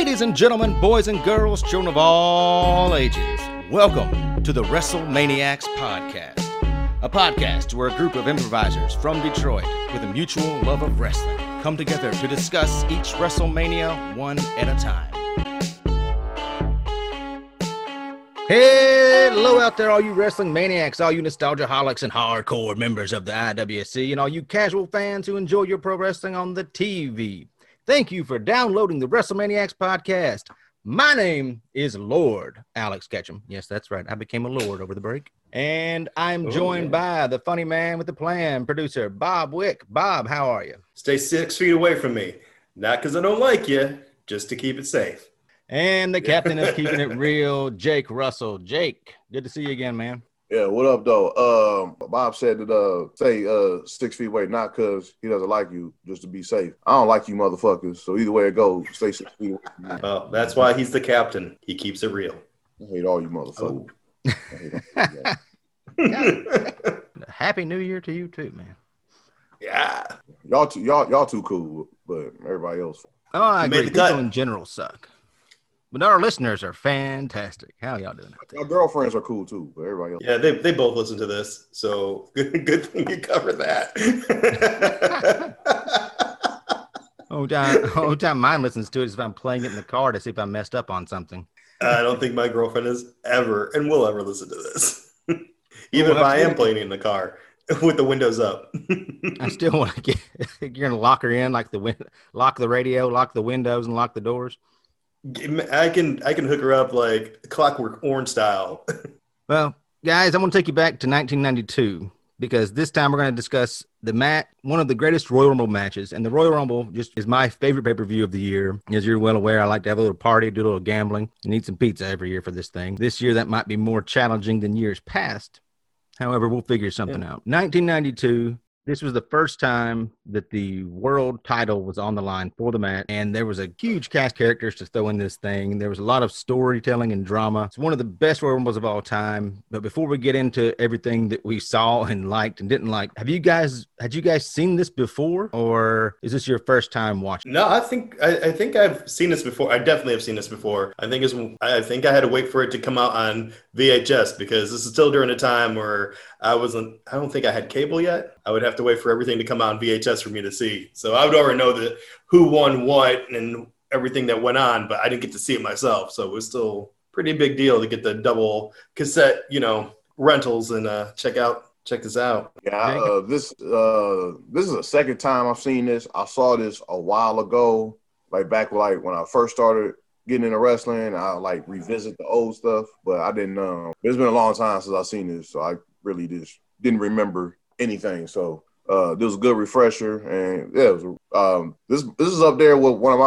Ladies and gentlemen, boys and girls, children of all ages, welcome to the WrestleManiacs Podcast, a podcast where a group of improvisers from Detroit with a mutual love of wrestling come together to discuss each WrestleMania one at a time. Hello out there, all you wrestling maniacs, all you nostalgiaholics and hardcore members of the IWC, and all you casual fans who enjoy your pro wrestling on the TV. Thank you for downloading the WrestleManiacs Podcast. My name is Lord Alex Ketchum. Yes, that's right. I became a lord over the break. And I'm joined by the funny man with the plan, producer Bob Wick. Bob, how are you? Stay 6 feet away from me. Not because I don't like you, just to keep it safe. And the captain of keeping it real, Jake Russell. Jake, good to see you again, man. Yeah, what up, though? Bob said that, say 6 feet away, not because he doesn't like you, just to be safe. I don't like you motherfuckers, so either way it goes, stay 6 feet away. Well, that's why he's the captain. He keeps it real. I hate all you motherfuckers. Oh. I hate all Happy New Year to you, too, man. Yeah. Y'all too cool, but everybody else. Oh, I agree. People in general suck. But our listeners are fantastic. How y'all doing? Our girlfriends are cool too, but everybody else. Yeah, they both listen to this, so good thing you covered that. Whole time mine listens to it is if I'm playing it in the car to see if I messed up on something. I don't think my girlfriend has ever and will ever listen to this, even if I am playing it in the car with the windows up. I still want to get. You're gonna lock her in, like lock the radio, lock the windows, and lock the doors. I can hook her up like Clockwork Orange style. Well, guys, I'm going to take you back to 1992 because this time we're going to discuss one of the greatest Royal Rumble matches. And the Royal Rumble just is my favorite pay-per-view of the year. As you're well aware, I like to have a little party, do a little gambling, and eat some pizza every year for this thing. This year, that might be more challenging than years past. However, we'll figure something out. 1992. This was the first time that the world title was on the line for the match, and there was a huge cast of characters to throw in this thing. There was a lot of storytelling and drama. It's one of the best Royal Rumbles of all time. But before we get into everything that we saw and liked and didn't like, had you guys seen this before, or is this your first time watching? No, I think I've seen this before. I definitely have seen this before. I think I had to wait for it to come out on VHS because this is still during a time where I don't think I had cable yet. I would have to wait for everything to come out on VHS for me to see. So I would already know that who won what and everything that went on, but I didn't get to see it myself. So it was still pretty big deal to get the double cassette, rentals and check this out. Yeah, this is the second time I've seen this. I saw this a while ago, back when I first started getting into wrestling. I revisit the old stuff, but I didn't. It's been a long time since I've seen this, so I really just didn't remember anything. So this was a good refresher, and yeah, it was, this is up there with one of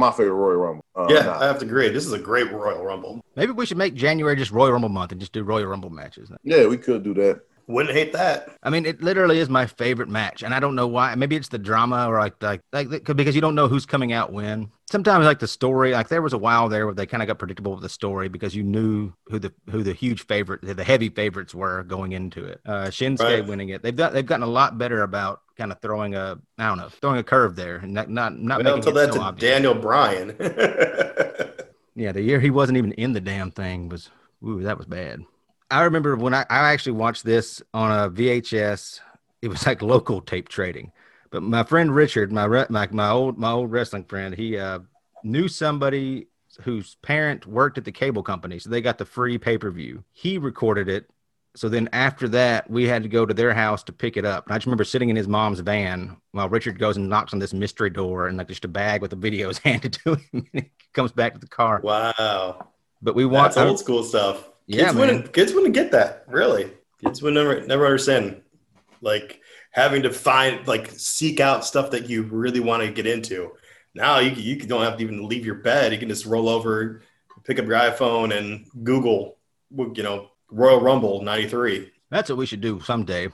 my favorite Royal Rumble. I have to agree. This is a great Royal Rumble. Maybe we should make January just Royal Rumble month and just do Royal Rumble matches. Yeah, we could do that. Wouldn't hate that. I mean, it literally is my favorite match, and I don't know why. Maybe it's the drama, or because you don't know who's coming out when. Sometimes the story, there was a while there where they kind of got predictable with the story because you knew who the huge favorite, the heavy favorites were going into it. Shinsuke winning it. They've gotten a lot better about kind of throwing a curve there and not making it so obvious. Until that to Daniel Bryan. Yeah, the year he wasn't even in the damn thing was that was bad. I remember when I actually watched this on a VHS. It was like local tape trading, but my friend Richard, my old wrestling friend, he knew somebody whose parent worked at the cable company, so they got the free pay-per-view. He recorded it, so then after that, we had to go to their house to pick it up. And I just remember sitting in his mom's van while Richard goes and knocks on this mystery door, and just a bag with the videos handed to him, and he comes back to the car. Wow! But that's old school stuff. Yeah, kids wouldn't get that, really. Kids would never understand, having to find, seek out stuff that you really want to get into. Now you don't have to even leave your bed. You can just roll over, pick up your iPhone, and Google, Royal Rumble 93. That's what we should do someday.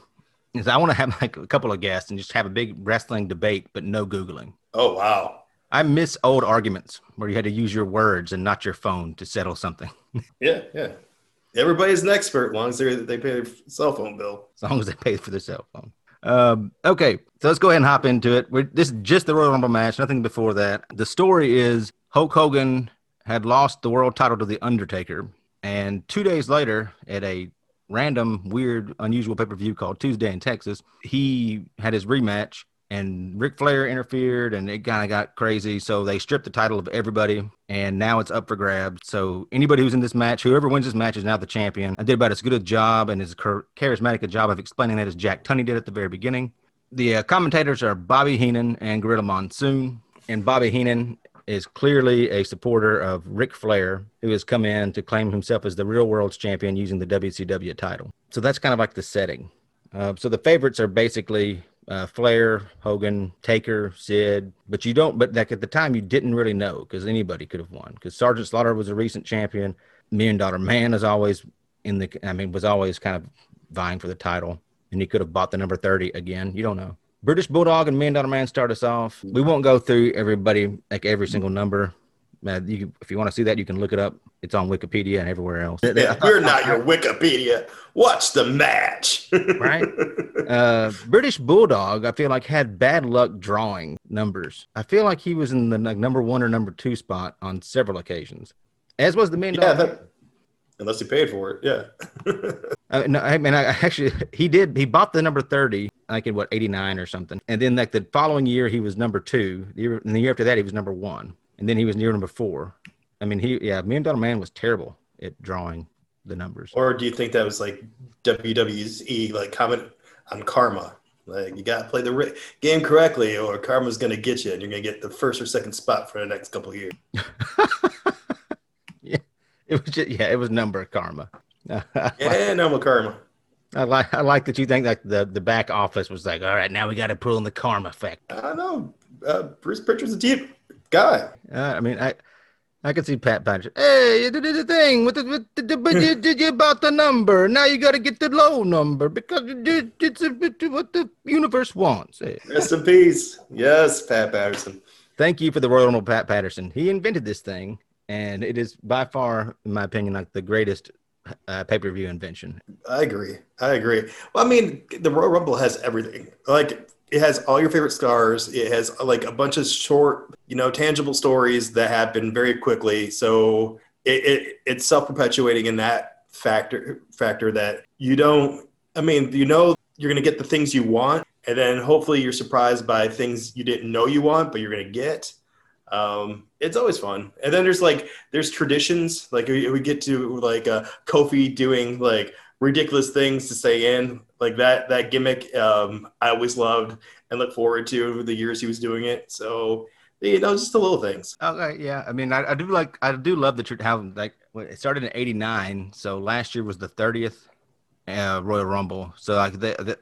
Is I want to have, a couple of guests and just have a big wrestling debate, but no Googling. Oh, wow. I miss old arguments where you had to use your words and not your phone to settle something. Yeah. Everybody's an expert as long as they pay their cell phone bill. As long as they pay for their cell phone. Okay, so let's go ahead and hop into it. This is just the Royal Rumble match, nothing before that. The story is Hulk Hogan had lost the world title to The Undertaker, and 2 days later at a random, weird, unusual pay-per-view called Tuesday in Texas, he had his rematch, and Ric Flair interfered, and it kind of got crazy, so they stripped the title of everybody, and now it's up for grabs. So anybody who's in this match, whoever wins this match is now the champion. I did about as good a job and as charismatic a job of explaining that as Jack Tunney did at the very beginning. The commentators are Bobby Heenan and Gorilla Monsoon, and Bobby Heenan is clearly a supporter of Ric Flair, who has come in to claim himself as the real world's champion using the WCW title. So that's kind of like the setting. So the favorites are basically Flair, Hogan, Taker, Sid, but like at the time you didn't really know because anybody could have won, because Sergeant Slaughter was a recent champion. Million Dollar Man was always kind of vying for the title, and he could have bought the number 30 again. You don't know. British Bulldog and Million Dollar Man start us off. We won't go through everybody, like every single number. If you want to see that, you can look it up. It's on Wikipedia and everywhere else. You're not your Wikipedia. Watch the match. Right? British Bulldog, I feel like, had bad luck drawing numbers. I feel like he was in the number one or number two spot on several occasions, as was the Million Dollar Man. Unless he paid for it, yeah. He bought the number 30, like in 89 or something. And then like the following year, he was number two. And the year after that, he was number one. And then he was near number four. Million Dollar Man was terrible at drawing the numbers. Or do you think that was like WWE's comment on karma? Like, you got to play the game correctly or karma's going to get you and you're going to get the first or second spot for the next couple of years. It was number karma. Number karma. I like that you think like the back office was like, all right, now we got to pull in the karma effect. I know. Bruce Pritchard's a deep guy. I could see Pat Patterson. Hey, you did the thing but you bought the number. Now you got to get the low number because it's what the universe wants. Hey. Rest in peace. Yes, Pat Patterson. Thank you for the Royal Rumble, Pat Patterson. He invented this thing. And it is by far, in my opinion, like the greatest pay-per-view invention. I agree. Well, I mean, the Royal Rumble has everything. Like, it has all your favorite stars. It has like a bunch of short, tangible stories that happen very quickly. So it's self-perpetuating in that factor that you don't. I mean, you're going to get the things you want, and then hopefully you're surprised by things you didn't know you want, but you're going to get. It's always fun. And then there's traditions. Like we get to Kofi doing like ridiculous things to stay in, like that gimmick. I always loved and look forward to over the years he was doing it. So, just the little things. Okay. Yeah. I mean, I do love the truth, how like it started in 89. So last year was the 30th, Royal Rumble. So like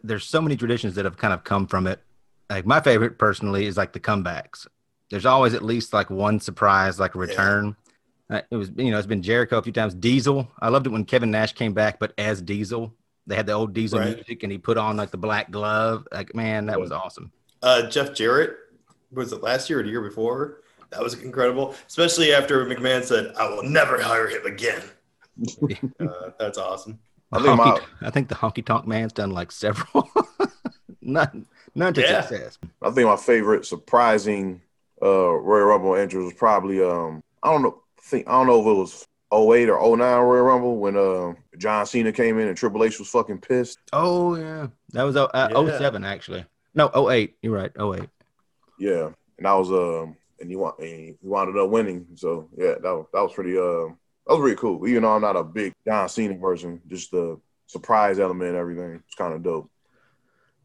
there's so many traditions that have kind of come from it. Like my favorite personally is like the comebacks. There's always at least like one surprise, like a return. Yeah. It's been Jericho a few times. Diesel. I loved it when Kevin Nash came back, but as Diesel, they had the old Diesel music and he put on like the black glove. Like, man, that was awesome. Jeff Jarrett, was it last year or the year before? That was incredible. Especially after McMahon said, I will never hire him again. That's awesome. I think the Honky Tonk Man's done like several. None to success. I think my favorite surprising Royal Rumble entrance was probably I don't know if it was 08 or 09 Royal Rumble when John Cena came in and Triple H was fucking pissed. Oh yeah, that was 07 actually. No, 08. You're right, 08. Yeah, and I was and he wound up winning. So yeah, that was pretty cool. Even though I'm not a big John Cena person, just the surprise element and everything, it's kind of dope.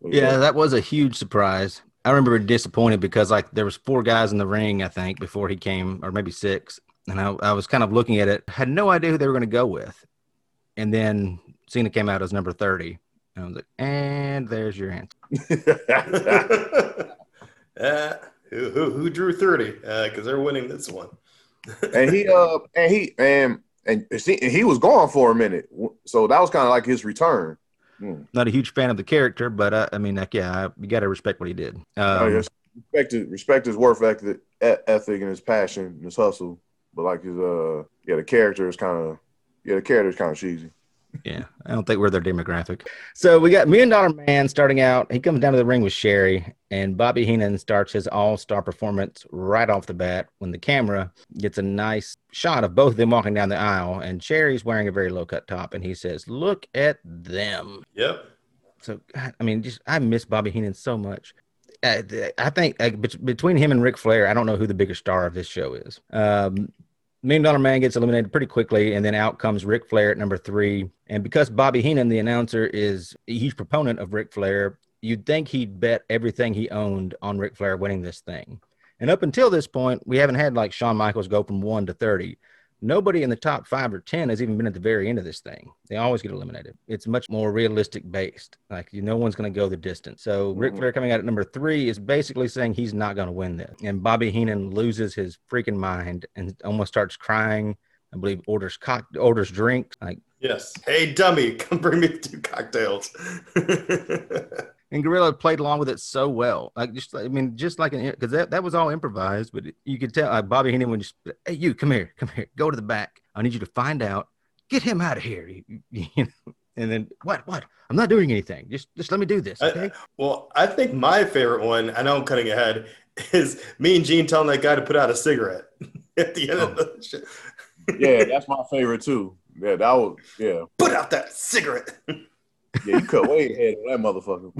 But, yeah, that was a huge surprise. I remember disappointed because like there was four guys in the ring, I think, before he came, or maybe six. And I was kind of looking at it, had no idea who they were going to go with. And then Cena came out as number 30. And I was like, and there's your answer. Who drew 30? Because they're winning this one. and he was gone for a minute. So that was kind of like his return. Not a huge fan of the character, but you got to respect what he did. Respect his work ethic and his passion and his hustle. But the character is kind of cheesy. Yeah, I don't think we're their demographic. So we got Million Dollar Man starting out. He comes down to the ring with Sherry, and Bobby Heenan starts his all-star performance right off the bat when the camera gets a nice shot of both of them walking down the aisle, and Sherry's wearing a very low-cut top, and he says, "Look at them." Yep. So, I mean, just I miss Bobby Heenan so much. I think between him and Ric Flair, I don't know who the biggest star of this show is. Million Dollar Man gets eliminated pretty quickly, and then out comes Ric Flair at number 3. And because Bobby Heenan, the announcer, is a huge proponent of Ric Flair, you'd think he'd bet everything he owned on Ric Flair winning this thing. And up until this point, we haven't had like Shawn Michaels go from 1 to 30. Nobody in the top 5 or 10 has even been at the very end of this thing. They always get eliminated. It's much more realistic based. Like, no one's going to go the distance. So Ric Flair coming out at number 3 is basically saying he's not going to win this. And Bobby Heenan loses his freaking mind and almost starts crying. I believe orders drinks. Like, yes. Hey, dummy, come bring me 2 cocktails. And Gorilla played along with it so well. Like, because that was all improvised, but you could tell, like, Bobby Heenan would just, "Hey, you, come here, go to the back. I need you to find out, get him out of here." You know? And then, what? I'm not doing anything. Just let me do this, okay? I think my favorite one, I know I'm cutting ahead, is me and Gene telling that guy to put out a cigarette at the end of the show. Yeah, that's my favorite too. Yeah, put out that cigarette. Yeah, you cut way ahead of that motherfucker.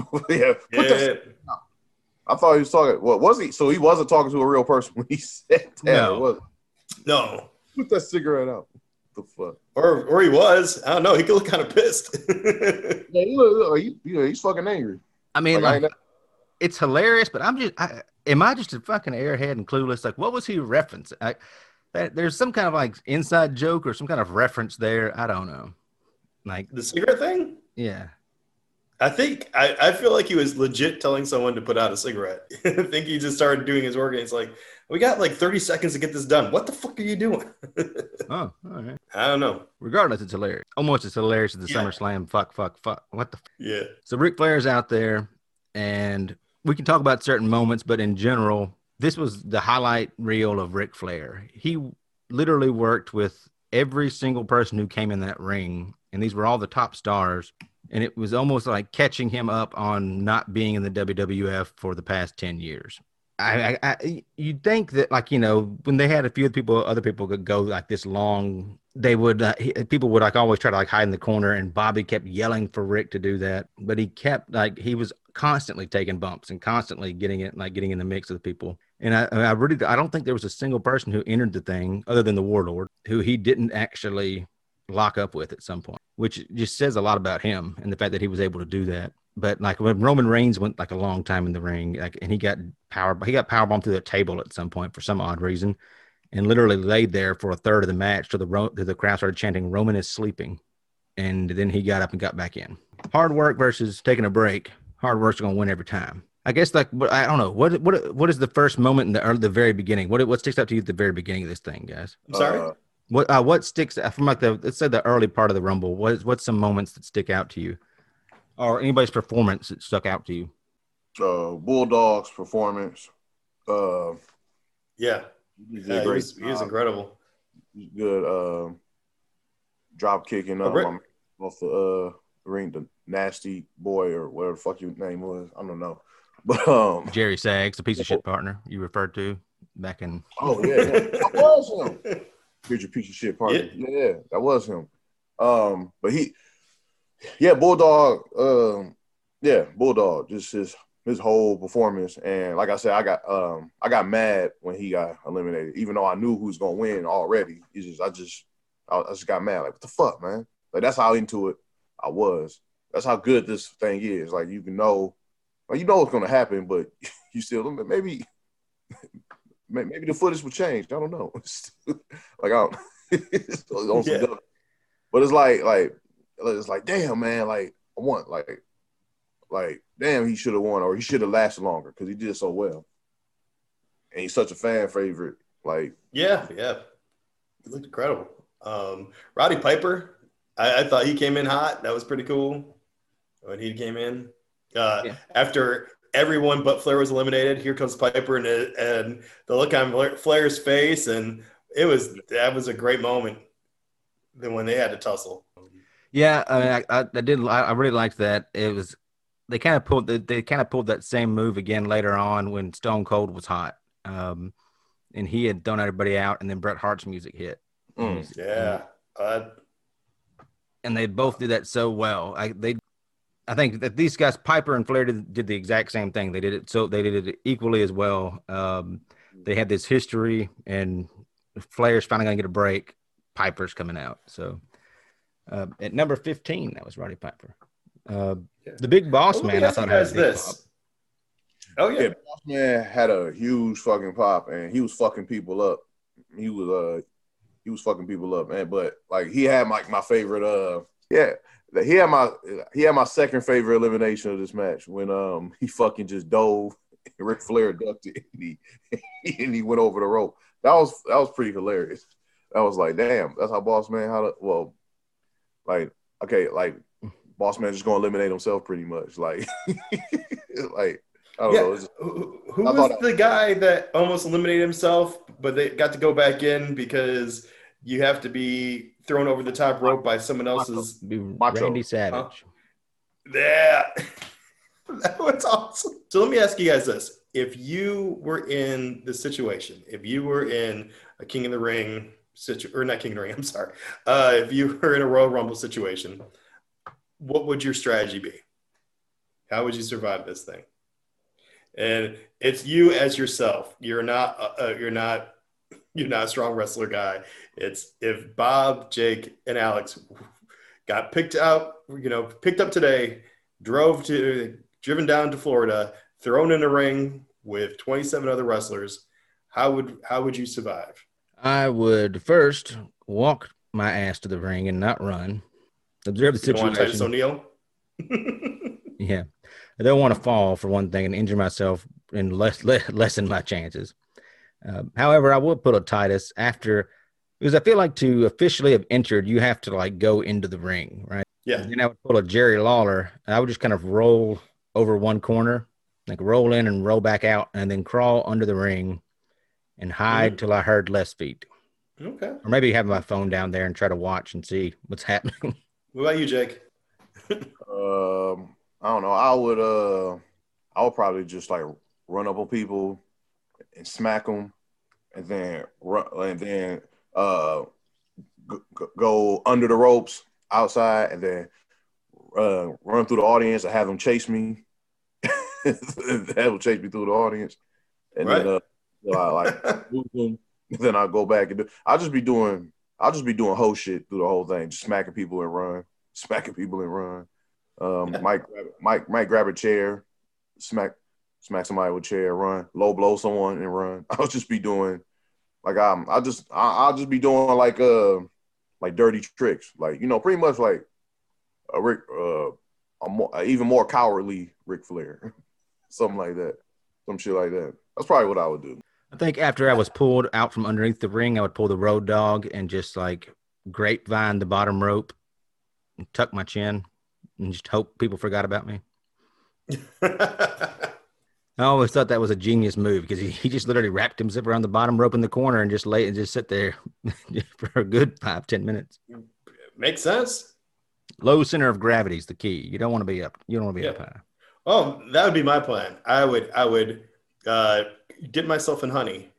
I thought he was talking. What was he? So he wasn't talking to a real person when he said that. No. Was it? No. Put that cigarette out. What the fuck? Or he was. I don't know. He could look kind of pissed. Yeah, he's fucking angry. I mean, like, it's hilarious, but am I just a fucking airhead and clueless? Like, what was he referencing? There's some kind of like inside joke or some kind of reference there. I don't know. Like the cigarette thing? Yeah. I think, I feel like he was legit telling someone to put out a cigarette. I think he just started doing his work and it's like, we got like 30 seconds to get this done. What the fuck are you doing? Oh, all right. I don't know. Regardless, it's hilarious. Almost as hilarious as the SummerSlam. Fuck. What the fuck? Yeah. So Ric Flair's out there and we can talk about certain moments, but in general, this was the highlight reel of Ric Flair. He literally worked with every single person who came in that ring, and these were all the top stars, and it was almost like catching him up on not being in the WWF for the past 10 years. You'd think that, like, you know, when they had a few people, other people could go like this long, they would, people would like always try to like hide in the corner, and Bobby kept yelling for Rick to do that, but he kept like, he was constantly taking bumps and constantly getting in the mix of the people. And I don't think there was a single person who entered the thing other than the Warlord who he didn't actually lock up with at some point, which just says a lot about him and the fact that he was able to do that. But like when Roman Reigns went like a long time in the ring, like, and he got powerbombed through the table at some point for some odd reason, and literally laid there for a third of the match till the crowd started chanting, "Roman is sleeping," and then he got up and got back in. Hard work versus taking a break. Hard work's gonna win every time. I guess, like, I don't know. What is the first moment in the very beginning? What sticks out to you at the very beginning of this thing, guys? I'm sorry? What sticks from like the early part of the Rumble? What's some moments that stick out to you, or anybody's performance that stuck out to you? Bulldog's performance. He was incredible. Good drop kicking off the ring, the Nasty Boy or whatever the fuck your name was. I don't know. But Jerry Sags, the piece of shit partner you referred to back in. Oh yeah, that was him. Here's your piece of shit partner. Yeah, that was him. But Bulldog. Bulldog. Just his whole performance. And like I said, I got mad when he got eliminated, even though I knew who was gonna win already. It's just I just got mad. Like, what the fuck, man? Like, that's how into it I was. That's how good this thing is. Like, you know it's gonna happen, but you still maybe the footage will change. I don't know. But it's like damn, man. Like, I want like damn, he should have won, or he should have lasted longer because he did so well, and he's such a fan favorite. Like, yeah, he looked incredible. Roddy Piper, I thought he came in hot. That was pretty cool. When he came in, after everyone but Flair was eliminated, here comes Piper, and the look on Flair's face, and that was a great moment. Then when they had to tussle, Yeah, I mean, I did. I really liked that. It was they kind of pulled that same move again later on when Stone Cold was hot, and he had thrown everybody out, and then Bret Hart's music hit. Yeah, and they both did that so well. I think that these guys, Piper and Flair, did the exact same thing. They did it equally as well. They had this history, and Flair's finally going to get a break. Piper's coming out. So at number 15, that was Roddy Piper. The Big Boss Man, I thought had this. Oh, yeah. Big Boss Man had a huge fucking pop, and he was fucking people up. He was fucking people up, man. But like he had like my favorite. He had my second favorite elimination of this match when he fucking just dove and Ric Flair ducked it and he went over the rope. That was pretty hilarious. I was like, damn, that's how Boss Man Boss Man just gonna eliminate himself pretty much. Like I don't know. Who was the guy that almost eliminated himself, but they got to go back in because you have to be thrown over the top rope by someone else's Macho. Randy Savage. Huh? Yeah. That was awesome. So let me ask you guys this. If you were in the situation, if you were in a King of the Ring situation, or not King of the Ring, I'm sorry. If you were in a Royal Rumble situation, what would your strategy be? How would you survive this thing? And it's you as yourself. You're not a strong wrestler guy. It's if Bob, Jake, and Alex got picked up today, driven down to Florida, thrown in a ring with 27 other wrestlers, how would you survive? I would first walk my ass to the ring and not run. Observe the situation. You don't want Titus O'Neil? Yeah, I don't want to fall for one thing and injure myself and lessen my chances. However, I would put a Titus after, because I feel like to officially have entered, you have to like go into the ring, right? Yeah. And then I would pull a Jerry Lawler, and I would just kind of roll over one corner, like roll in and roll back out, and then crawl under the ring and hide till I heard less feet. Okay. Or maybe have my phone down there and try to watch and see what's happening. What about you, Jake? I don't know. I would probably just like run up on people and smack them, and then go under the ropes outside, and then run through the audience and have them chase me. That will chase me through the audience, and right. Then I'll go back and do. I'll just be doing whole shit through the whole thing, just smacking people and run. Might grab a chair, smack somebody with a chair, run, low blow someone and run. I'll just be doing dirty tricks, like you know, pretty much like even more cowardly Ric Flair, something like that, some shit like that. That's probably what I would do. I think after I was pulled out from underneath the ring, I would pull the road dog and just like grapevine the bottom rope and tuck my chin and just hope people forgot about me. I always thought that was a genius move because he just literally wrapped himself around the bottom rope in the corner and just sit there for a good 5-10 minutes. Makes sense. Low center of gravity is the key. You don't want to be up. You don't want to be up high. Oh, that would be my plan. I would dip myself in honey,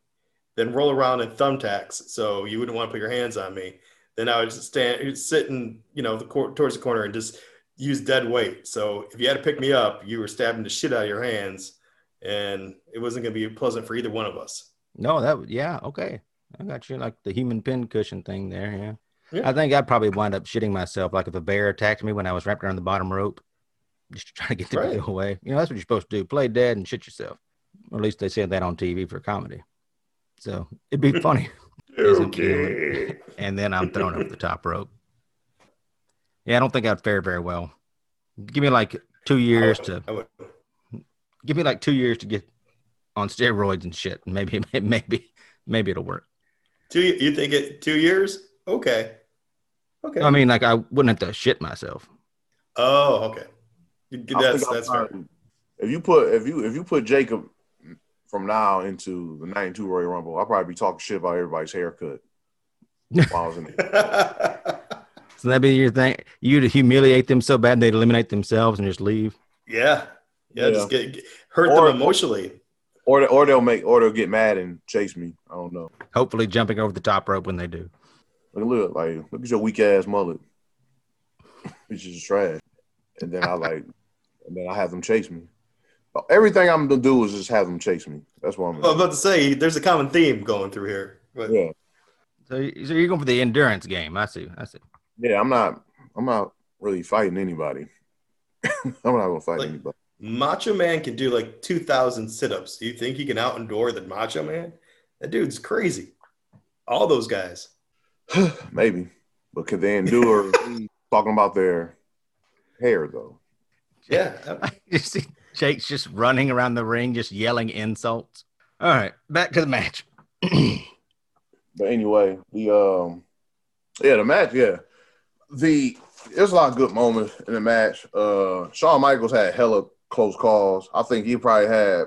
then roll around in thumbtacks. So you wouldn't want to put your hands on me. Then I would just sit in, you know, towards the corner and just use dead weight. So if you had to pick me up, you were stabbing the shit out of your hands, and it wasn't going to be pleasant for either one of us. No, okay. I got you, like the human pincushion thing there, yeah. Yeah. I think I'd probably wind up shitting myself, like if a bear attacked me when I was wrapped around the bottom rope, just trying to get the bear away. You know, that's what you're supposed to do, play dead and shit yourself. Or at least they said that on TV for comedy. So it'd be funny. Okay. And then I'm thrown over the top rope. Yeah, I don't think I'd fare very well. Give me like 2 years to get on steroids and shit. Maybe it'll work. You think it 2 years? Okay. I mean, like I wouldn't have to shit myself. Oh, okay. That's fair. If you put Jacob from now into the 92 Royal Rumble, I'll probably be talking shit about everybody's haircut while I was in there. So that'd be your thing. You'd humiliate them so bad they'd eliminate themselves and just leave. Yeah. Just get hurt them emotionally. Or they'll get mad and chase me. I don't know. Hopefully jumping over the top rope when they do. Look at your weak ass mullet. It's just trash. And then I have them chase me. Everything I'm gonna do is just have them chase me. That's what I'm gonna do. I was about to say there's a common theme going through here. But. Yeah. So you're going for the endurance game. I see. Yeah, I'm not really fighting anybody. I'm not gonna fight anybody. Macho Man can do 2,000 sit-ups. Do you think he can out-endure the Macho Man? That dude's crazy. All those guys. Maybe. But could they endure talking about their hair, though? Yeah. You see Jake's just running around the ring, just yelling insults. All right, back to the match. But anyway, the match, yeah. There's a lot of good moments in the match. Shawn Michaels had hella close calls. I think he probably had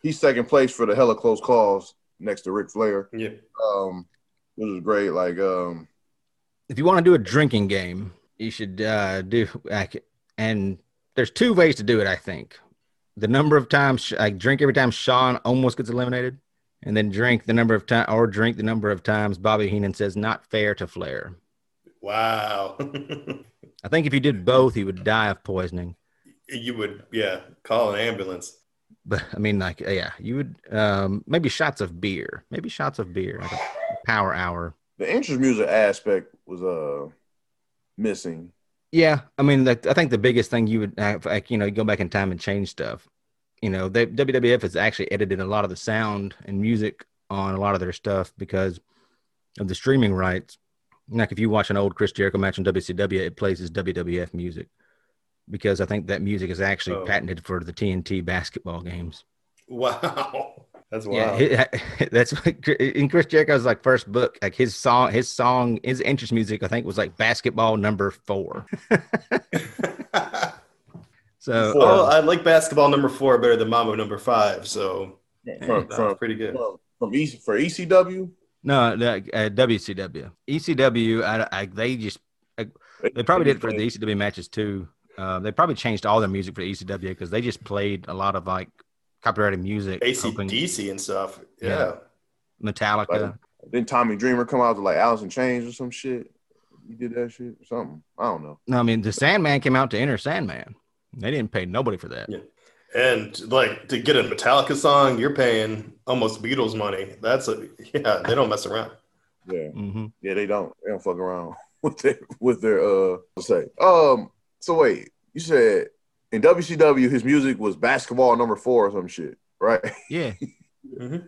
he's second place for the hella close calls next to Ric Flair. Yeah. Which is great. If you want to do a drinking game, you should and there's two ways to do it, I think. The number of times drink every time Shawn almost gets eliminated, and then drink the number of times Bobby Heenan says not fair to Flair. Wow. I think if you did both, he would die of poisoning. You would, yeah, call an ambulance. But I mean, you would maybe shots of beer. Like a power hour. The entrance music aspect was missing. Yeah, I mean, I think the biggest thing you would have, you go back in time and change stuff. You know, WWF has actually edited a lot of the sound and music on a lot of their stuff because of the streaming rights. Like if you watch an old Chris Jericho match on WCW, it plays as WWF music because I think that music is actually patented for the TNT basketball games. Wow, that's wild. Yeah, that's in Chris Jericho's first book. His entrance music, I think, was basketball number 4. So I like basketball number 4 better than Mambo number 5. So that's pretty good for ECW. No, WCW. ECW, they probably did it for the ECW matches too. They probably changed all their music for the ECW because they just played a lot of copyrighted music. AC/DC and stuff. Yeah. Metallica. Then Tommy Dreamer come out to Alice in Chains or some shit. You did that shit or something. I don't know. No, I mean, the Sandman came out to Enter Sandman. They didn't pay nobody for that. Yeah. And to get a Metallica song, you're paying almost Beatles money. They don't mess around. Yeah, mm-hmm. Yeah, they don't. They don't fuck around with their say. So wait, you said in WCW his music was basketball number 4 or some shit, right? Yeah. Mm-hmm.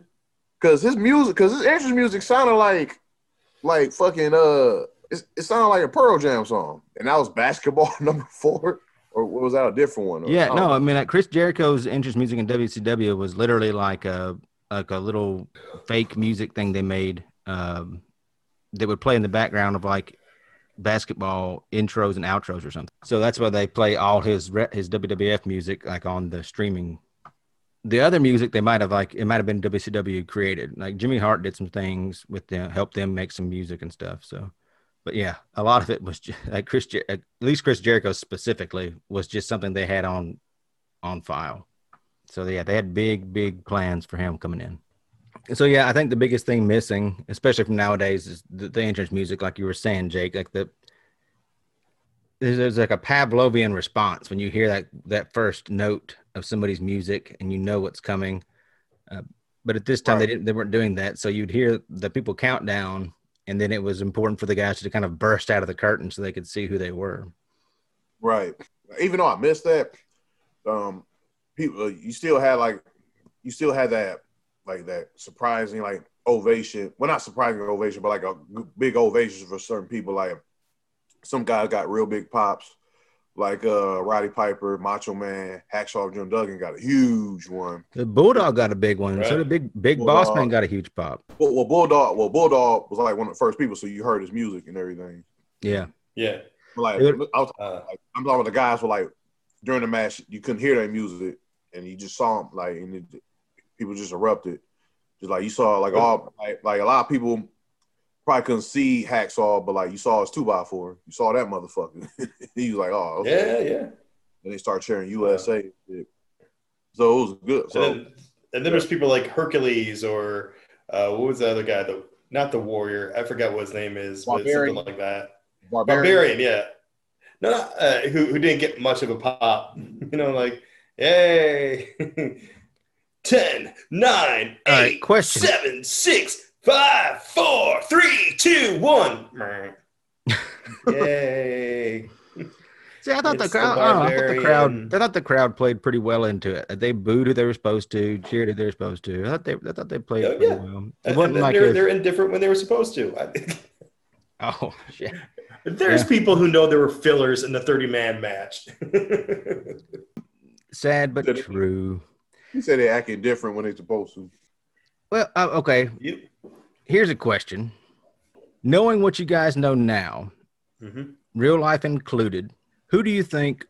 Because his entrance music sounded like fucking it sounded like a Pearl Jam song, and that was basketball number 4. Or was that a different one? Yeah, no, I mean, Chris Jericho's entrance music in WCW was literally like a little fake music thing they made that would play in the background of basketball intros and outros or something. So that's why they play all his WWF music on the streaming. The other music they might have it might have been WCW created. Jimmy Hart did some things with them, helped them make some music and stuff. So. But yeah, a lot of it was at least Chris Jericho specifically was just something they had on file. So yeah, they had big plans for him coming in. And so yeah, I think the biggest thing missing, especially from nowadays, is the entrance music, like you were saying, Jake. There's a Pavlovian response when you hear that first note of somebody's music and you know what's coming. But at this time, right. They weren't doing that, so you'd hear the people count down. And then it was important for the guys to kind of burst out of the curtain so they could see who they were. Right. Even though I missed that, people, you still had that, that surprising, ovation. Well, not surprising ovation, but a big ovation for certain people. Some guys got real big pops, Roddy Piper, Macho Man, Hacksaw Jim Duggan got a huge one. The Bulldog got a big one. Right. So the big Boss Man got a huge pop. Bulldog was one of the first people, so you heard his music and everything. Yeah, yeah. But I'm talking about the guys who during the match you couldn't hear their music and you just saw them people just erupted. Just you saw all a lot of people. probably couldn't see Hacksaw, but like you saw his 2x4. You saw that motherfucker. He was like, oh, okay. Yeah, yeah. And they start cheering USA. Yeah. So it was good. So, and then there's people like Hercules or what was the other guy? Not the Warrior. I forgot what his name is. Barbarian. But something like that. Barbarian, yeah. No, who didn't get much of a pop. You know, like, hey. 10, 9, 8, 7, 6, 5, 4, 3, 2, 1. Yay. See, I thought the crowd played pretty well into it. They booed who they were supposed to, cheered who they were supposed to. I thought they played pretty well. It wasn't like they're indifferent when they were supposed to. Oh, shit. There's people who know there were fillers in the 30-man match. Sad but true. You said they acted different when they're supposed to. Well, okay. Yep. Here's a question. Knowing what you guys know now, real life included, who do you think,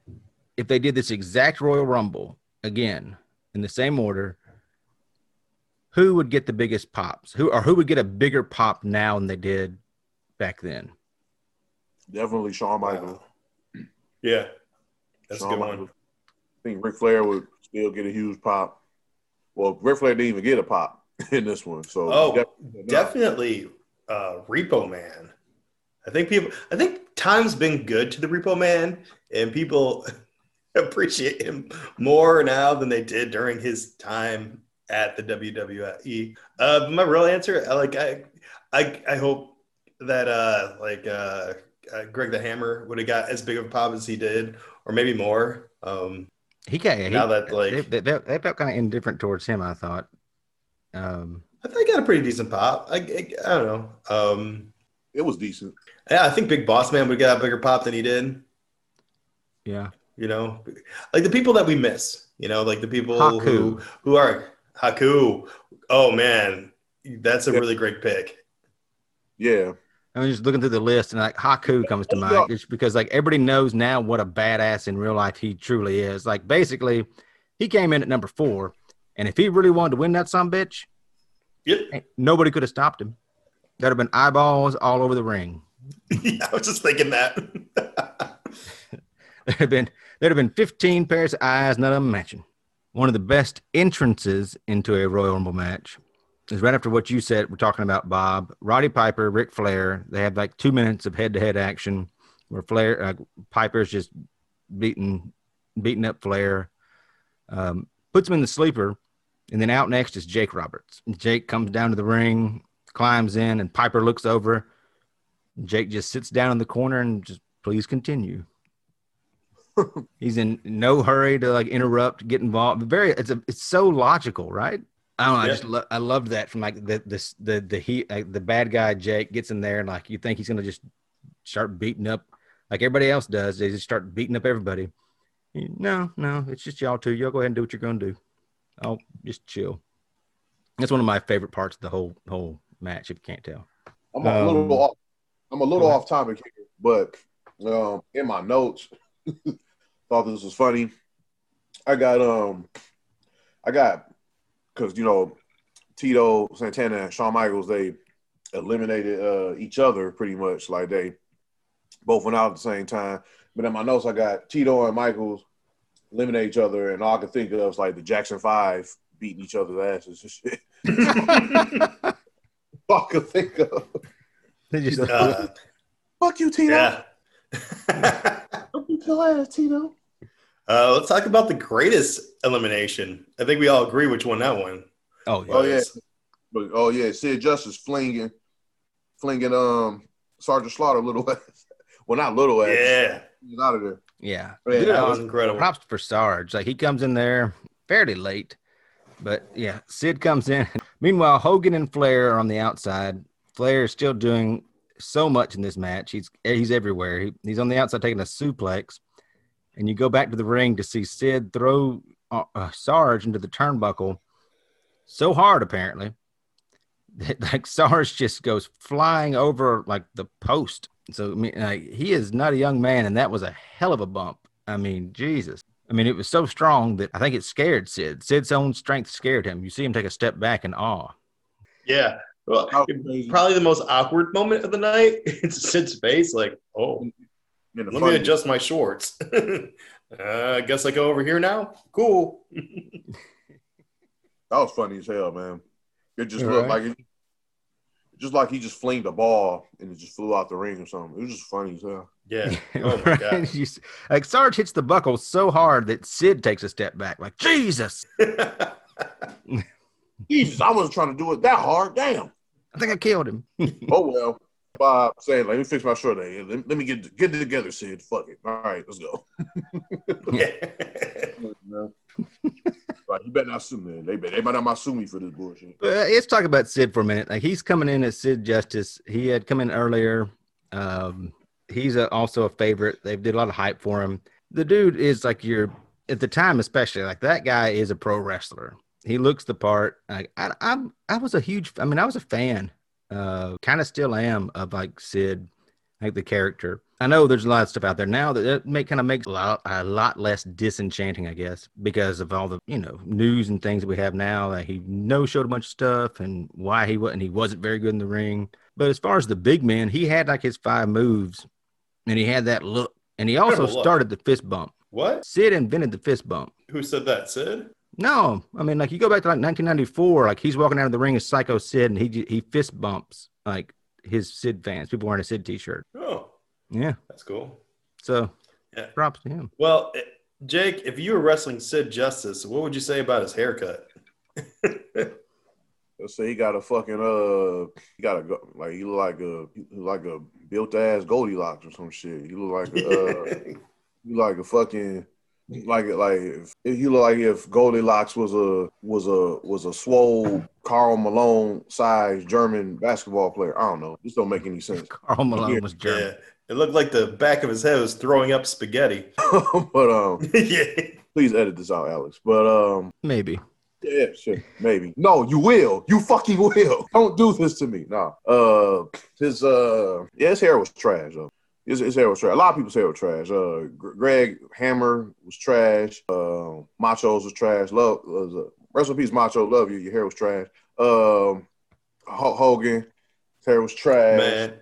if they did this exact Royal Rumble again in the same order, who would get the biggest pops? Who would get a bigger pop now than they did back then? Definitely Shawn Michaels. Yeah, that's Shawn a good Michaels. One. I think Ric Flair would still get a huge pop. Well, Ric Flair didn't even get a pop in this one. So definitely Repo Man. I think time's been good to the Repo Man, and people appreciate him more now than they did during his time at the WWE. My real answer, I hope that Greg the Hammer would have got as big of a pop as he did, or maybe more. They felt kind of indifferent towards him, I thought. I think he got a pretty decent pop. I don't know. It was decent. Yeah, I think Big Boss Man would get a bigger pop than he did. Yeah. You know, like the people that we miss, you know, like the people who are Haku. Oh, man, that's a really great pick. Yeah. I was just looking through the list, and like Haku comes to mind, just because like everybody knows now what a badass in real life he truly is. Like basically, he came in at number 4, and if he really wanted to win that sumbitch, nobody could have stopped him. There'd have been eyeballs all over the ring. Yeah, I was just thinking that. There'd have been 15 pairs of eyes, none of them matching. One of the best entrances into a Royal Rumble match. It's right after what you said. We're talking about Bob, Roddy Piper, Ric Flair. They have like 2 minutes of head-to-head action where Flair, Piper's just beating up Flair, puts him in the sleeper, and then out next is Jake Roberts. Jake comes down to the ring, climbs in, and Piper looks over. Jake just sits down in the corner and just, please continue. He's in no hurry to like interrupt, get involved. It's so logical, right? I don't know. Yep. I loved that from like the bad guy Jake gets in there and like you think he's gonna just start beating up like everybody else does. They just start beating up everybody. No, it's just y'all two. Y'all go ahead and do what you're gonna do. I'll just chill. That's one of my favorite parts of the whole match. If you can't tell, I'm a little off topic here, but in my notes, thought this was funny. I got. Because, you know, Tito Santana and Shawn Michaels, they eliminated each other pretty much. Like, they both went out at the same time. But in my notes, I got Tito and Michaels eliminate each other, and all I could think of is, like, the Jackson 5 beating each other's asses and shit. All I could think of. They just, fuck you, Tito. Yeah. Fuck you, Tito. Let's talk about the greatest elimination. I think we all agree which one that one. Oh yeah, Sid Justice flinging Sergeant Slaughter little ass. Well, not little ass. Yeah, he's out of there. Yeah, that was incredible. Props for Sarge. Like he comes in there fairly late, but yeah, Sid comes in. Meanwhile, Hogan and Flair are on the outside. Flair is still doing so much in this match. He's everywhere. He's on the outside taking a suplex. And you go back to the ring to see Sid throw Sarge into the turnbuckle so hard, apparently, that like Sarge just goes flying over like the post. So I mean, like, he is not a young man, and that was a hell of a bump. I mean, Jesus. I mean, it was so strong that I think it scared Sid. Sid's own strength scared him. You see him take a step back in awe. Yeah, Well, oh, probably the most awkward moment of the night. It's Sid's face, like, oh, let me adjust my shorts. I guess I go over here now. Cool. That was funny as hell, man. It just looked like it, just like he just flinged a ball and it just flew out the ring or something. It was just funny as hell. Yeah. Oh my God. Like Sarge hits the buckle so hard that Sid takes a step back. Like, Jesus. Jesus, I wasn't trying to do it that hard. Damn. I think I killed him. Oh, well. Bob saying, like, let me fix my shirt. Let me get it together, Sid. Fuck it. All right, let's go. Right, you better not sue me. They better not sue me for this bullshit. Let's talk about Sid for a minute. Like, he's coming in as Sid Justice. He had come in earlier. He's also a favorite. They did a lot of hype for him. The dude is like your, at the time especially, like that guy is a pro wrestler. He looks the part. Like, I was a fan. Kind of still am of like Sid, like the character. I know there's a lot of stuff out there now that makes a lot less disenchanting, I guess, because of all the news and things that we have now. Like he showed a bunch of stuff and why he wasn't very good in the ring. But as far as the big man, he had like his 5 moves, and he had that look, and he also started the fist bump. What? Sid invented the fist bump. Who said that, Sid? No, I mean, like, you go back to, like, 1994, like, he's walking out of the ring as Psycho Sid, and he fist bumps, like, his Sid fans, people wearing a Sid t-shirt. Oh. Yeah. That's cool. So, yeah. Props to him. Well, Jake, if you were wrestling Sid Justice, what would you say about his haircut? Let's say he got a fucking, he look like a built-ass Goldilocks or some shit. He look like a fucking... Like if Goldilocks was a swole Carl Malone sized German basketball player. I don't know. This don't make any sense. Carl Malone was German. Yeah. It looked like the back of his head was throwing up spaghetti. But yeah. Please edit this out, Alex. But maybe. Yeah, sure. Maybe. No, you will. You fucking will. Don't do this to me. No. His hair was trash though. His hair was trash. A lot of people's hair was trash. Greg Hammer was trash. Macho's was trash. Rest in peace, Macho. Love you. Your hair was trash. Hogan, his hair was trash. Man,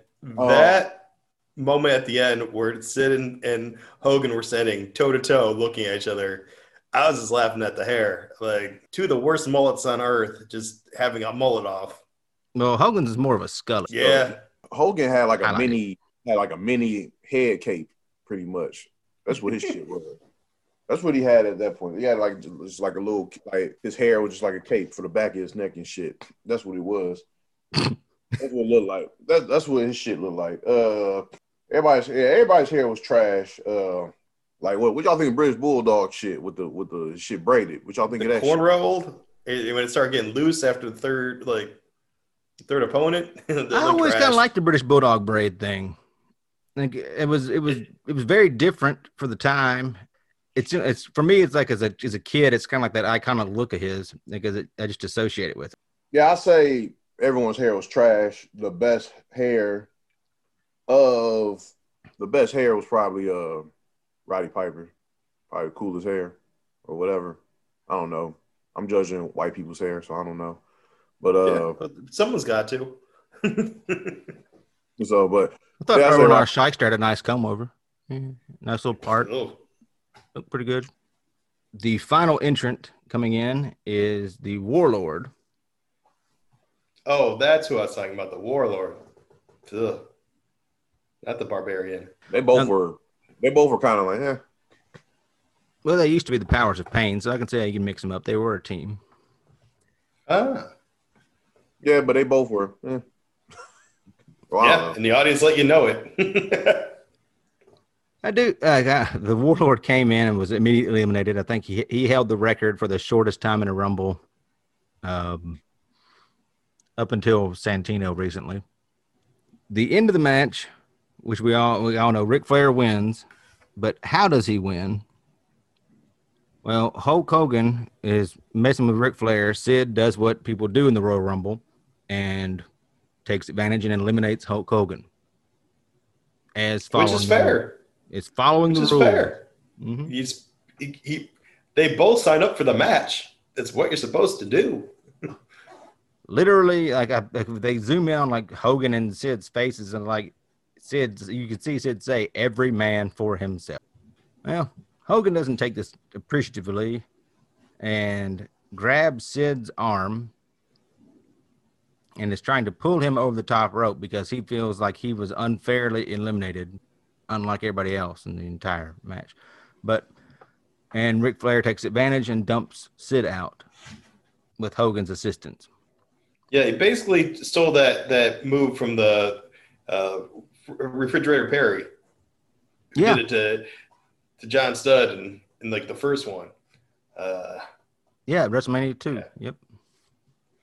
that moment at the end where Sid and Hogan were standing toe-to-toe looking at each other, I was just laughing at the hair. Like, two of the worst mullets on earth, just having a mullet off. No, Hogan's is more of a skull. Yeah. Hogan had like a mini... Had like a mini head cape, pretty much. That's what his shit was. That's what he had at that point. He had like just like a little, like his hair was just like a cape for the back of his neck and shit. That's what it was. That's what it looked like. That's what his shit looked like. Everybody's hair was trash. Like what y'all think of British Bulldog shit with the shit braided? What y'all think of that? Corn rolled when it started getting loose after the third opponent. I always kind of liked the British Bulldog braid thing. Like it was very different for the time. It's for me. It's like as a kid, it's kind of like that iconic look of his because I just associate it with it. Yeah, I say everyone's hair was trash. The best hair was probably Roddy Piper, probably coolest hair or whatever. I don't know. I'm judging white people's hair, so I don't know. But someone's got to. So, but. I thought Erwin R. Shyster had a nice come over. Mm-hmm. Nice little part. Oh. Looked pretty good. The final entrant coming in is the Warlord. Oh, that's who I was talking about, the Warlord. Ugh. Not the Barbarian. They both were kind of like, eh. Well, they used to be the Powers of Pain, so I can say you can mix them up. They were a team. Yeah, but they both were. Eh. Well, yeah, and the audience let you know it. I do. The Warlord came in and was immediately eliminated. I think he held the record for the shortest time in a Rumble up until Santino recently. The end of the match, which we all know, Ric Flair wins. But how does he win? Well, Hulk Hogan is messing with Ric Flair. Sid does what people do in the Royal Rumble and takes advantage and eliminates Hulk Hogan. Which is fair. It's following the rules. Which is fair. Mm-hmm. They both sign up for the match. That's what you're supposed to do. literally, like, they zoom in on, like, Hogan and Sid's faces, and, like, Sid, you can see Sid say, every man for himself. Well, Hogan doesn't take this appreciatively and grabs Sid's arm and is trying to pull him over the top rope because he feels like he was unfairly eliminated, unlike everybody else in the entire match. And Ric Flair takes advantage and dumps Sid out with Hogan's assistance. Yeah, he basically stole that move from the Refrigerator Perry. Yeah. Did it to John Studd in like the first one. WrestleMania 2. Yeah.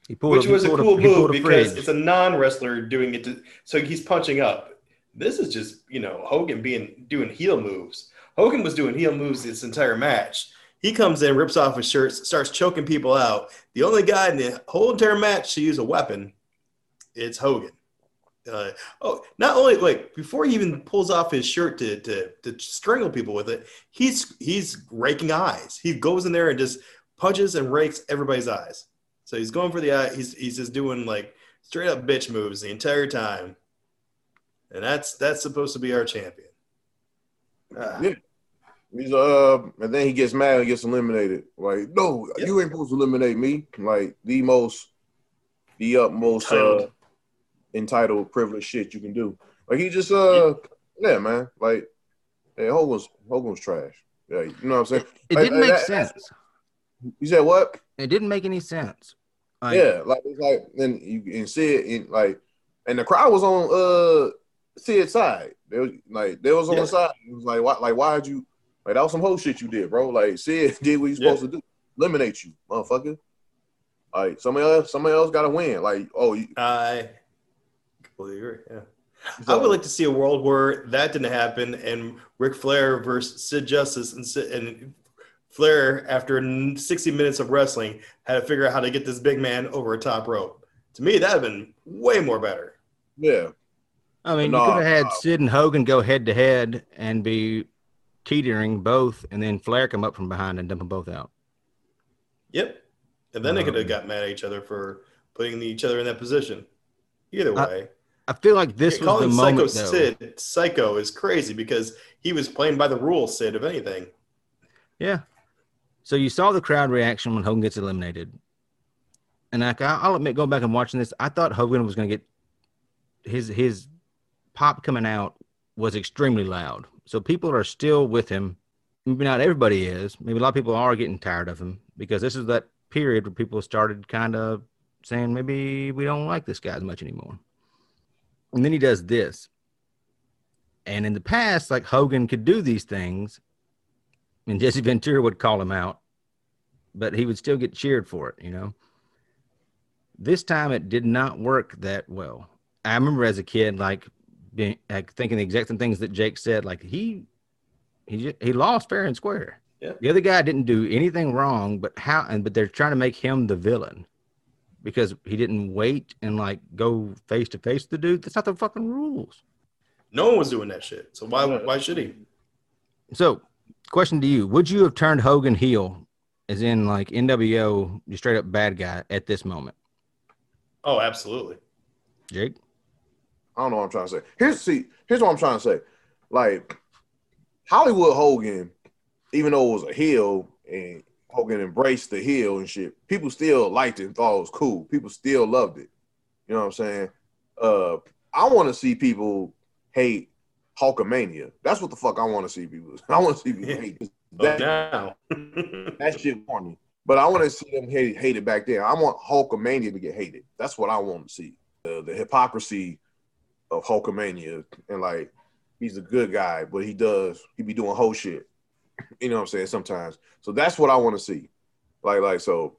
Yep. Which was a cool move because it's a non-wrestler doing it. So he's punching up. This is just, Hogan doing heel moves. Hogan was doing heel moves this entire match. He comes in, rips off his shirt, starts choking people out. The only guy in the whole entire match to use a weapon, it's Hogan. Not only, like, before he even pulls off his shirt to strangle people with it, he's raking eyes. He goes in there and just punches and rakes everybody's eyes. So he's going for the eye. He's just doing, like, straight up bitch moves the entire time. And that's supposed to be our champion. Yeah. He's and then he gets mad and gets eliminated. Like, no, you ain't supposed to eliminate me. Like the utmost entitled privileged shit you can do. Like he just man. Like, hey, Hogan's trash. Yeah, you know what I'm saying? It didn't make sense. You said what? It didn't make any sense. Then you can see it in like, and the crowd was on Sid's side. They was like on the side. It was like, why did you? Like, that was some whole shit you did, bro. Like, Sid did what he's supposed to do. Eliminate you, motherfucker. Like, somebody else got to win. Like, I completely agree, yeah. So, I would like to see a world where that didn't happen and Ric Flair versus Sid Justice and Flair, after 60 minutes of wrestling, had to figure out how to get this big man over a top rope. To me, that would have been way more better. Yeah. I mean, you could have had Sid and Hogan go head-to-head and be – teetering both, and then Flair come up from behind and dump them both out. Yep. And then they could have got mad at each other for putting each other in that position. Either way. I feel like this was the moment, though. Sid Psycho is crazy because he was playing by the rules, Sid, if anything. Yeah. So you saw the crowd reaction when Hogan gets eliminated. And I'll admit, going back and watching this, I thought Hogan was going to get his pop coming out was extremely loud. So people are still with him. Maybe not everybody is. Maybe a lot of people are getting tired of him because this is that period where people started kind of saying, maybe we don't like this guy as much anymore. And then he does this. And in the past, like, Hogan could do these things and Jesse Ventura would call him out, but he would still get cheered for it, This time it did not work that well. I remember as a kid, thinking the exact same things that Jake said, like he lost fair and square. Yeah. The other guy didn't do anything wrong, but they're trying to make him the villain because he didn't wait and go face to face the dude. That's not the fucking rules. No one was doing that shit. So why should he? So, question to you: would you have turned Hogan heel, as in like NWO, you straight up bad guy at this moment? Oh, absolutely, Jake. I don't know what I'm trying to say. Here's what I'm trying to say. Like, Hollywood Hogan, even though it was a heel and Hogan embraced the heel and shit, people still liked it and thought it was cool. People still loved it. You know what I'm saying? I want to see people hate Hulkamania. That's what the fuck I want to see people. I want to see people hate that shit for me. But I want to see them hate it back then. I want Hulkamania to get hated. That's what I want to see. The hypocrisy of Hulkamania, and like, he's a good guy, but he be doing whole shit. You know what I'm saying? Sometimes. So that's what I want to see. So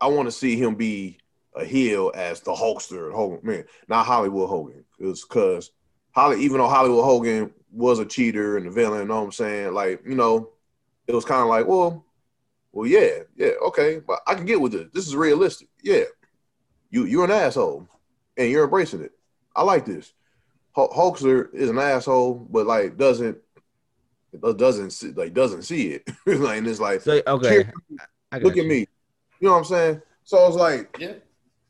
I want to see him be a heel as the Hulkster Hogan, man, not Hollywood Hogan. It's because even though Hollywood Hogan was a cheater and a villain, you know what I'm saying? Like, it was kind of like, well, yeah, okay, but I can get with it. This is realistic. Yeah. You're an asshole and you're embracing it. I like this. Hulkster is an asshole, but like doesn't see it. Like, and it's like, okay, look at me. You know what I'm saying? So it's like, yeah.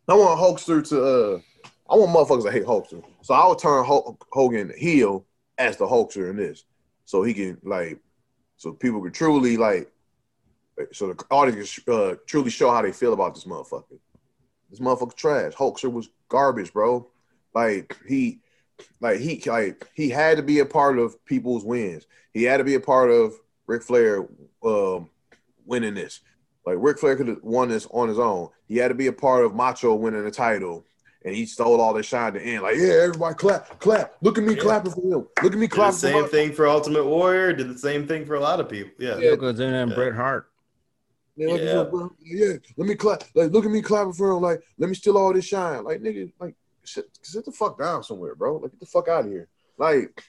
I want Hulkster to I want motherfuckers to hate Hulkster. So I would turn Hogan heel as the Hulkster in this. So he can like, so people can truly like, so the audience can truly show how they feel about this motherfucker. This motherfucker trash. Hulkster was garbage, bro. Like he had to be a part of people's wins. He had to be a part of Ric Flair winning this. Like Ric Flair could have won this on his own. He had to be a part of Macho winning the title, and he stole all this shine at the end. Like, yeah, everybody clap. Look at me clapping for him. Look at me clapping. Did the same thing for Ultimate Warrior. Did the same thing for a lot of people. Yeah. Because then Bret Hart. Yeah. Let me clap. Like, look at me clapping for him. Like, let me steal all this shine. Like, nigga, like, sit the fuck down somewhere, bro. Like, get the fuck out of here. Like,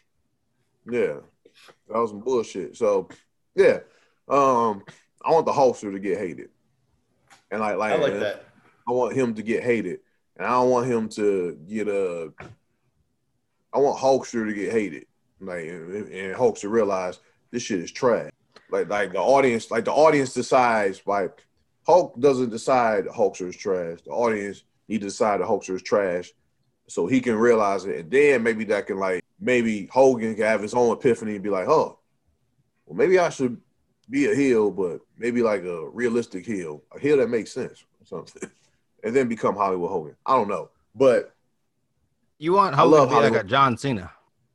yeah, that was some bullshit. So, yeah, I want the Hulkster to get hated, and like I like that. I want him to get hated, and I don't want him to get a. I want Hulkster to get hated, like, and Hulkster realize this shit is trash. Like the audience decides. Like, Hulk doesn't decide Hulkster is trash. The audience. He decided Hulkster is trash, so he can realize it, and then maybe that can like maybe Hogan can have his own epiphany and be like, oh, well maybe I should be a heel, but maybe like a realistic heel, a heel that makes sense or something, and then become Hollywood Hogan. I don't know, but you want Hogan to be like a John Cena?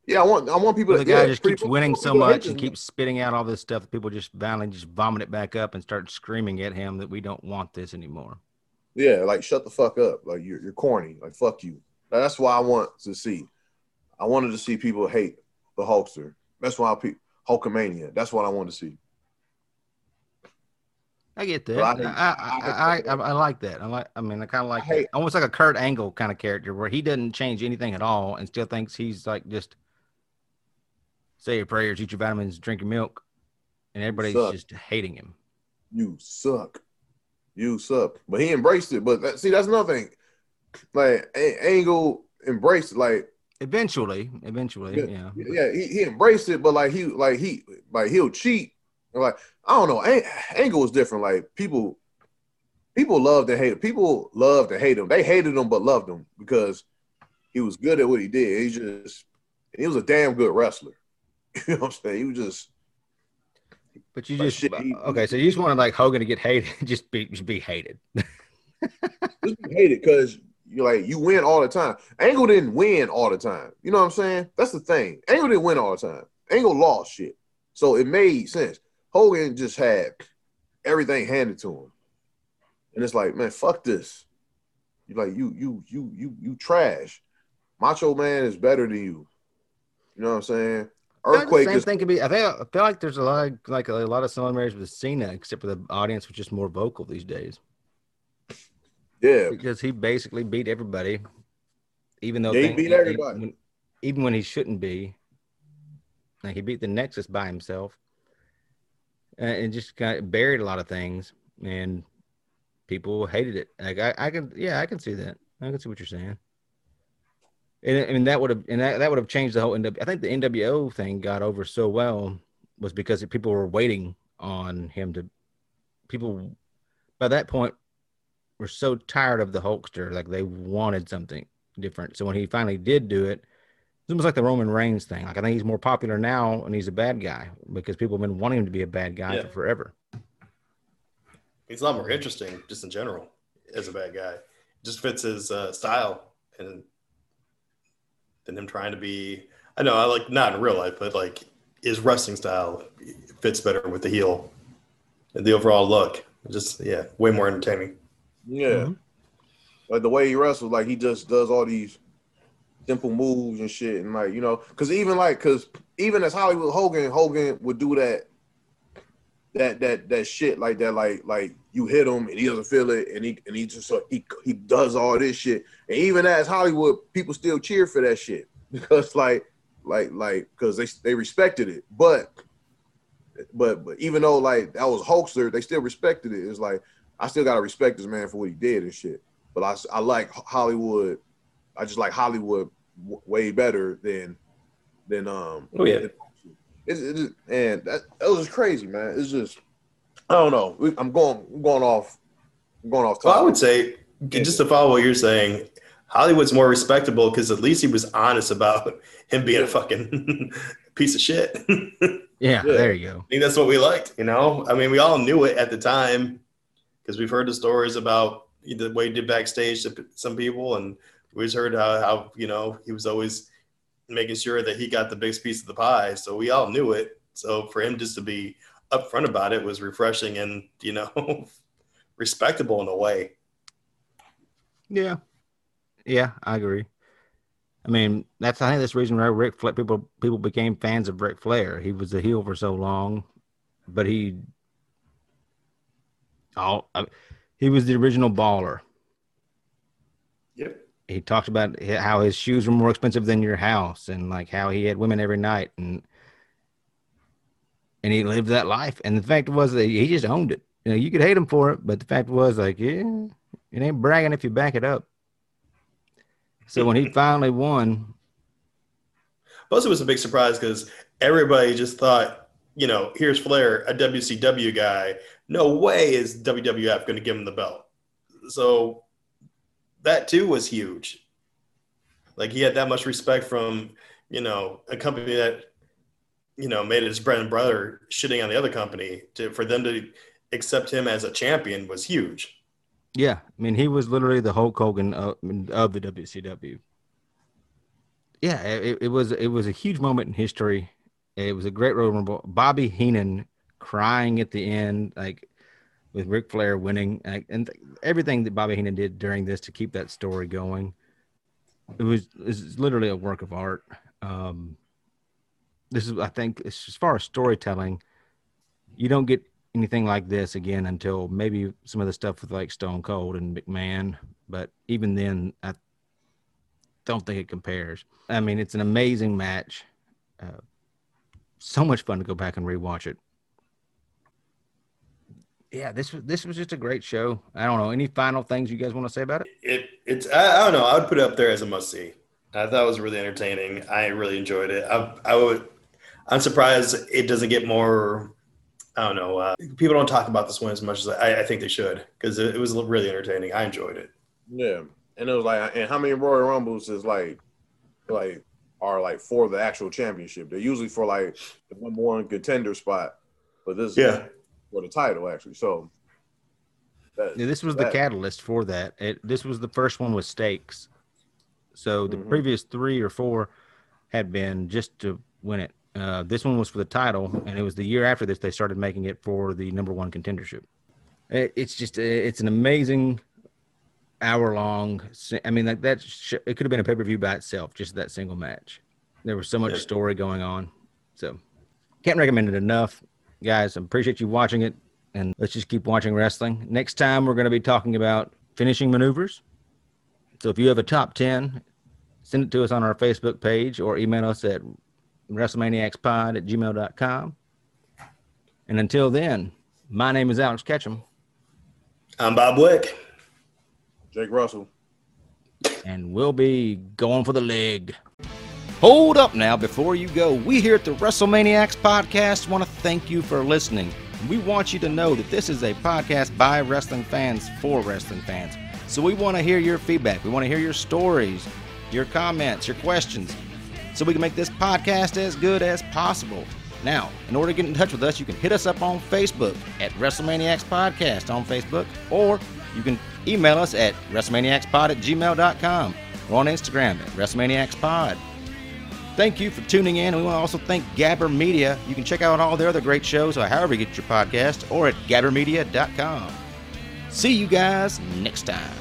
Yeah, I want people to. The guy just keeps winning so much and keeps spitting out all this stuff that people just violently just vomit it back up and start screaming at him that we don't want this anymore. Yeah, like shut the fuck up. Like you're corny. Like fuck you. Like, that's why I want to see. I wanted to see people hate the Hulkster. That's why Hulkamania. That's what I want to see. I get that. I like that. I kind of like that. Almost like a Kurt Angle kind of character where he doesn't change anything at all and still thinks he's like just say your prayers, eat your vitamins, drink your milk, and everybody's just hating him. You suck. But he embraced it. But see, that's another thing. Like Angle embraced it. Like eventually, yeah. He embraced it, but like he'll cheat. And like I don't know. Angle was different. Like people loved to hate him. People loved to hate him. They hated him, but loved him because he was good at what he did. He was a damn good wrestler. You know what I'm saying? He was just. But so you just wanted like Hogan to get hated, just be hated. Just be hated because you like you win all the time. Angle didn't win all the time. You know what I'm saying? That's the thing. Angle didn't win all the time. Angle lost shit, so it made sense. Hogan just had everything handed to him, and it's like, man, fuck this. You like you trash. Macho Man is better than you. You know what I'm saying? Earthquake. The same thing could be. I feel like there's a lot of similarities with Cena, except for the audience was just more vocal these days. Yeah, because he basically beat everybody, even though he beat everybody, even when he shouldn't be. Like he beat the Nexus by himself, and just kind of buried a lot of things, and people hated it. Like I can see that. I can see what you're saying. And that would have changed the whole NWO. I think the NWO thing got over so well was because people were waiting on him to. People by that point were so tired of the Hulkster, like they wanted something different. So when he finally did do it, it's almost like the Roman Reigns thing. Like I think he's more popular now, and he's a bad guy because people have been wanting him to be a bad guy for forever. He's a lot more interesting, just in general, as a bad guy. It just fits his style and. And him trying to be, I know, I like not in real life, but like his wrestling style fits better with the heel and the overall look. Just, yeah, way more entertaining. Yeah. Mm-hmm. Like the way he wrestles, like he just does all these simple moves and shit. And like, you know, because even as Hollywood Hogan would do that shit like that, like you hit him and he doesn't feel it, and he just he does all this shit, and even as Hollywood people still cheer for that shit because because they respected it, but even though like that was Hulkster, they still respected it. It's like I still gotta respect this man for what he did and shit, but I like Hollywood. I just like Hollywood way better than oh yeah. It and that was crazy, man. It's just I don't know. I'm going off. Well, I would say Just to follow what you're saying, Hollywood's more respectable because at least he was honest about him being a fucking piece of shit. Yeah, there you go. I think that's what we liked, you know? I mean, we all knew it at the time because we've heard the stories about the way he did backstage to some people, and we just heard how, you know, he was always making sure that he got the biggest piece of the pie. So we all knew it. So for him just to be upfront about it was refreshing and, you know, respectable in a way. Yeah. Yeah, I agree. I mean, I think that's the reason why Ric Flair, people became fans of Ric Flair. He was a heel for so long, but he was the original baller. Yep. He talked about how his shoes were more expensive than your house, and like how he had women every night, and he lived that life. And the fact was that he just owned it. You know, you could hate him for it, but the fact was like, yeah, it ain't bragging if you back it up. So when he finally won. Plus, it was a big surprise because everybody just thought, you know, here's Flair, a WCW guy. No way is WWF going to give him the belt. So that, too, was huge. Like, he had that much respect from, you know, a company that, you know, made his bread and butter shitting on the other company. For them to accept him as a champion was huge. Yeah, I mean, he was literally the Hulk Hogan of the WCW. Yeah, it was a huge moment in history. It was a great Royal Rumble. Bobby Heenan crying at the end, like with Ric Flair winning, and everything that Bobby Heenan did during this to keep that story going. It was literally a work of art. This is, I think, as far as storytelling, you don't get anything like this again until maybe some of the stuff with like Stone Cold and McMahon, but even then I don't think it compares. I mean, it's an amazing match. So much fun to go back and rewatch it. Yeah, this was just a great show. I don't know, any final things you guys want to say about it? I don't know. I would put it up there as a must see. I thought it was really entertaining. I really enjoyed it. I'm surprised it doesn't get more. I don't know. People don't talk about this one as much as I think they should because it was really entertaining. I enjoyed it. Yeah, and it was like, and how many Royal Rumbles is are for the actual championship? They're usually for like the number one contender spot, but this is for the title actually. So this was the catalyst for that. This was the first one with stakes. So the previous 3 or 4 had been just to win it. This one was for the title, and it was the year after this they started making it for the number one contendership. It's an amazing hour-long. I mean, like it could have been a pay-per-view by itself, just that single match. There was so much story going on. So can't recommend it enough. Guys, I appreciate you watching it, and let's just keep watching wrestling. Next time, we're going to be talking about finishing maneuvers. So if you have a top 10, send it to us on our Facebook page or email us at WrestleManiacsPod@gmail.com. And until then, my name is Alex Ketchum. I'm Bob Wick. Jake Russell. And we'll be going for the leg. Hold up now before you go. We here at the WrestleManiacs Podcast want to thank you for listening. We want you to know that this is a podcast by wrestling fans for wrestling fans. So we want to hear your feedback. We want to hear your stories, your comments, your questions, so we can make this podcast as good as possible. Now, in order to get in touch with us, you can hit us up on Facebook at WrestleManiacs Podcast on Facebook, or you can email us at WrestleManiacsPod@gmail.com or on Instagram at WrestleManiacsPod. Thank you for tuning in, and we want to also thank Gabber Media. You can check out all their other great shows, or however you get your podcast, or at GabberMedia.com. See you guys next time.